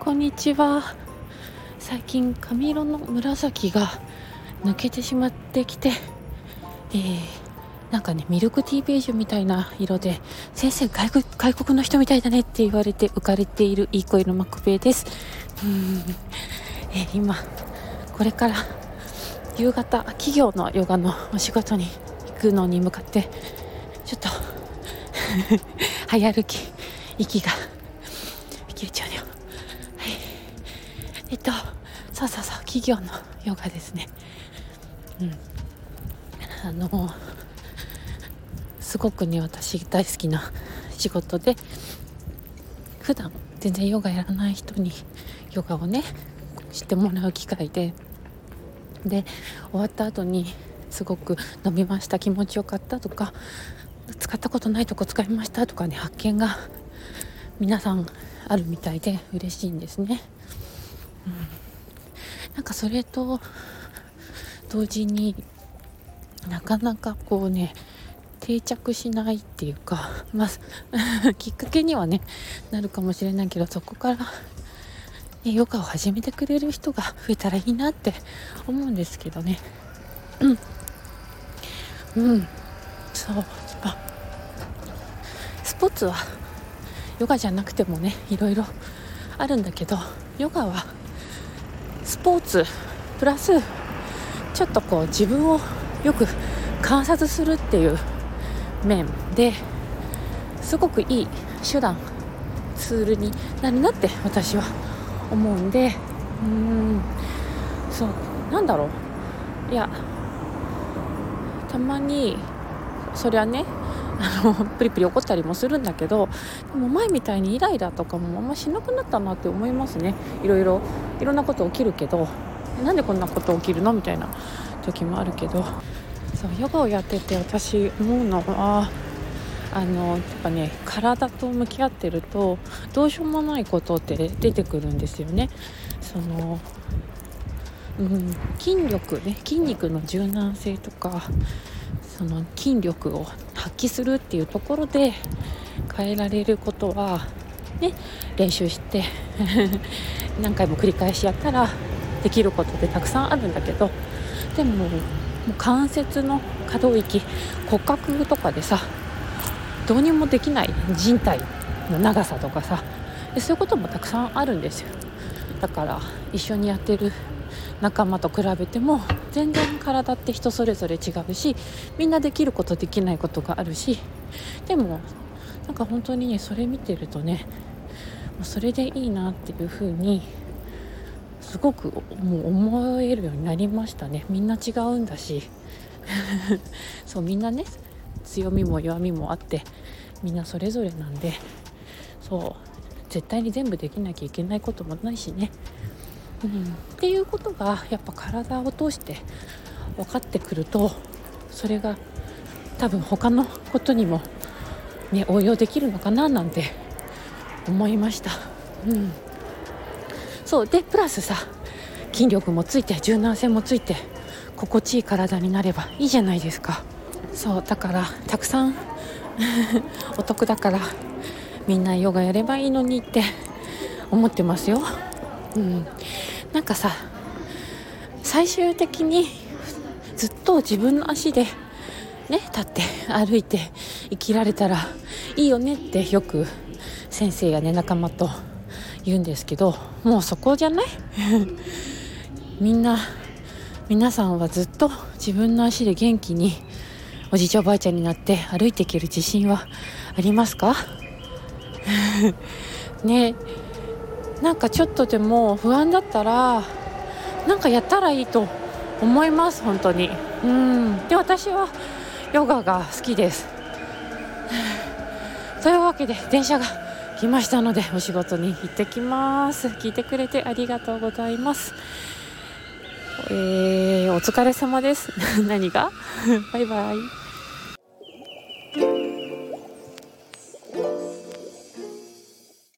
こんにちは。最近髪色の紫が抜けてしまってきて、なんかねミルクティーベージュみたいな色で、先生外国の人みたいだねって言われて浮かれているいい声のマクベです。今これから夕方企業のヨガのお仕事に行くのに向かってちょっと早歩き息が切れちゃうよ。はい、そう企業のヨガですね。すごくね私大好きな仕事で、普段全然ヨガやらない人にヨガをね知ってもらう機会で、終わった後にすごく伸びました、気持ちよかったとか、使ったことないとこ使いましたとかね、発見が皆さんあるみたいで嬉しいんですね。なんかそれと同時になかなかこうね定着しないっていうか、きっかけにはねなるかもしれないけど、そこからヨガを始めてくれる人が増えたらいいなって思うんですけどね。スポーツはヨガじゃなくてもねいろいろあるんだけど、ヨガはスポーツプラスちょっとこう自分をよく観察するっていう面ですごくいい手段ツールになるなって私は思うんで、たまにそりゃねプリプリ怒ったりもするんだけど、でも前みたいにイライラとかもあんましなくなったなって思いますね。いろんなこと起きるけど、なんでこんなこと起きるのみたいな時もあるけど、ヨガをやってて私思うのはやっぱね体と向き合ってるとどうしようもないことって出てくるんですよね。筋肉の柔軟性とか筋力を発揮するっていうところで変えられることは、練習して何回も繰り返しやったらできることってたくさんあるんだけど、でも関節の可動域、骨格とかでさどうにもできない人体の長さとかさ、そういうこともたくさんあるんですよ。だから一緒にやってる仲間と比べても全然体って人それぞれ違うし、みんなできることできないことがあるし、でもなんか本当にねそれ見てるとねそれでいいなっていう風にすごくもう思えるようになりましたね。みんな違うんだしみんなね強みも弱みもあってみんなそれぞれなんで、絶対に全部できなきゃいけないこともないしね、っていうことがやっぱ体を通して分かってくると、それが多分他のことにも、応用できるのかななんて思いました。でプラス筋力もついて柔軟性もついて心地いい体になればいいじゃないですか。だからたくさんお得だからみんなヨガやればいいのにって思ってますよ。最終的にずっと自分の足で立って歩いて生きられたらいいよねってよく先生や仲間と言うんですけど、もうそこじゃない皆さんはずっと自分の足で元気におじいちゃんおばあちゃんになって歩いていける自信はありますかちょっとでも不安だったらやったらいいと思います。本当にで私はヨガが好きです。というわけで電車が来ましたのでお仕事に行ってきます。聞いてくれてありがとうございます。お疲れ様です。何がバイバイ。